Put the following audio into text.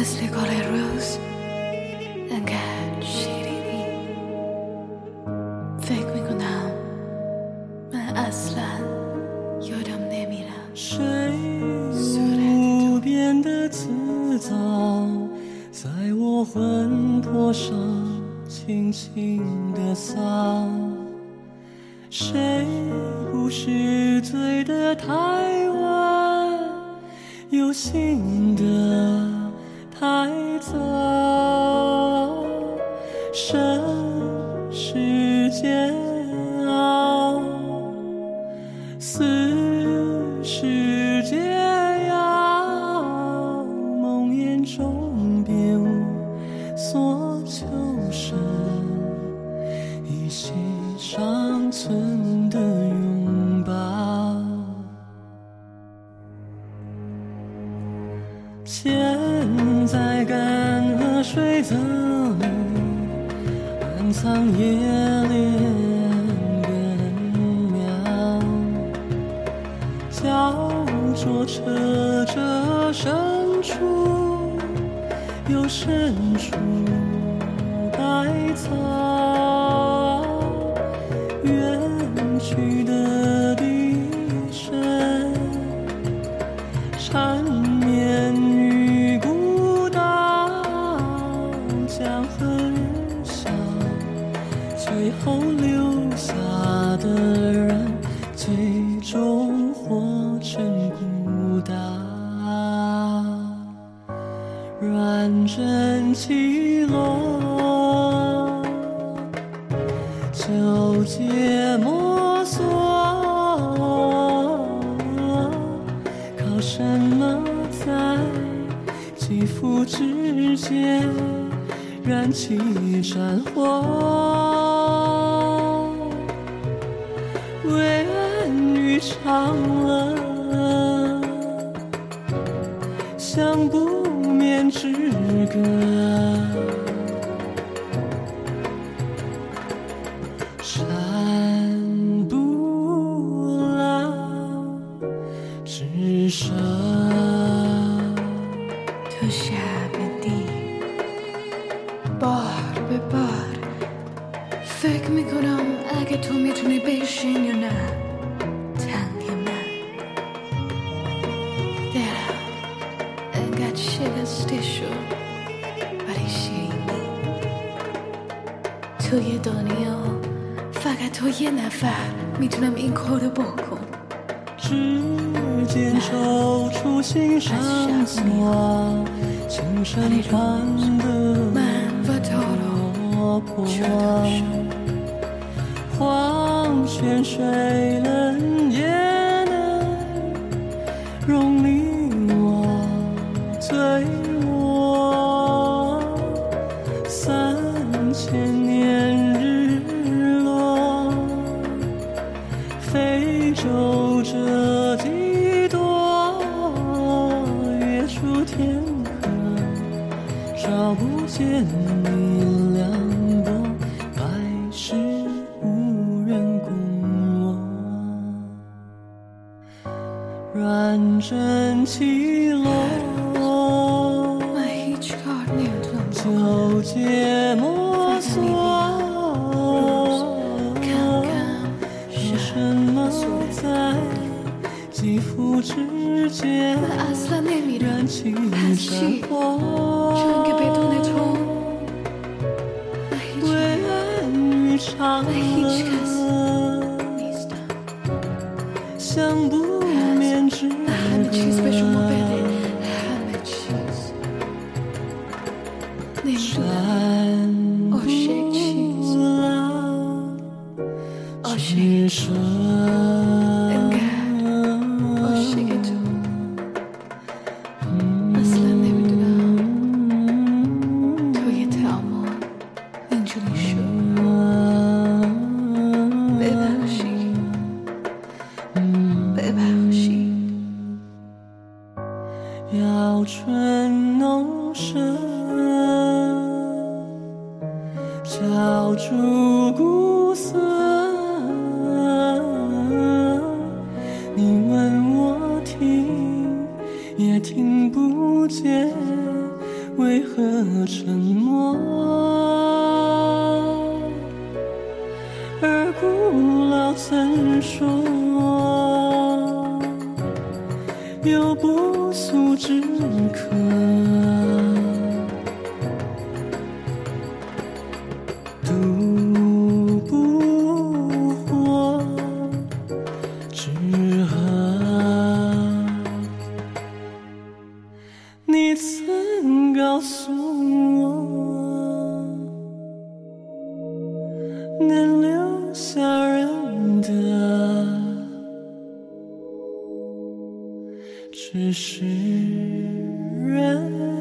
مثل گل روز انگار شیرینی. فکر میکنم من اصلا یادم نمیرم صورت تو变得自在在我魂魄上轻轻地洒，谁不是醉的太晚，又醒的太早，身世煎熬，似世解药，梦魇中别无所求，身一息尚存的拥抱，现在干河水怎么暗藏夜恋根苗，焦灼彻着深处又深处百草，远去的笛声缠绵于孤岛，江河日下最后留下的人最终活成孤岛，软枕起落，纠结摸索，靠什么在肌肤之间燃起战火，为暗语长了想不面之歌，删不了只剩脱下半地，بار به بار فکر میکنم اگه تو میتونی بشین یا نه، شکسته شد ولی شیرینی. توی دنیا فقط تو یه نفر میتونم این کارو بکن. 指尖抽出心上锁，情深看得落魄，黄泉水冷也能容你醉我，3000年日落，非洲这几朵月出天河，找不见你凉薄，白石无人共我，软枕起落。纠结摸索，有什么在肌肤之间燃起战火，为暗语长了想不眠之歌，只剩اصلا نمیدونم توی تعامل اینجوری شد. ببخشی要春浓深交出故事，你问我听也听不见，为何沉默？而古老曾说，有不速之客。只是人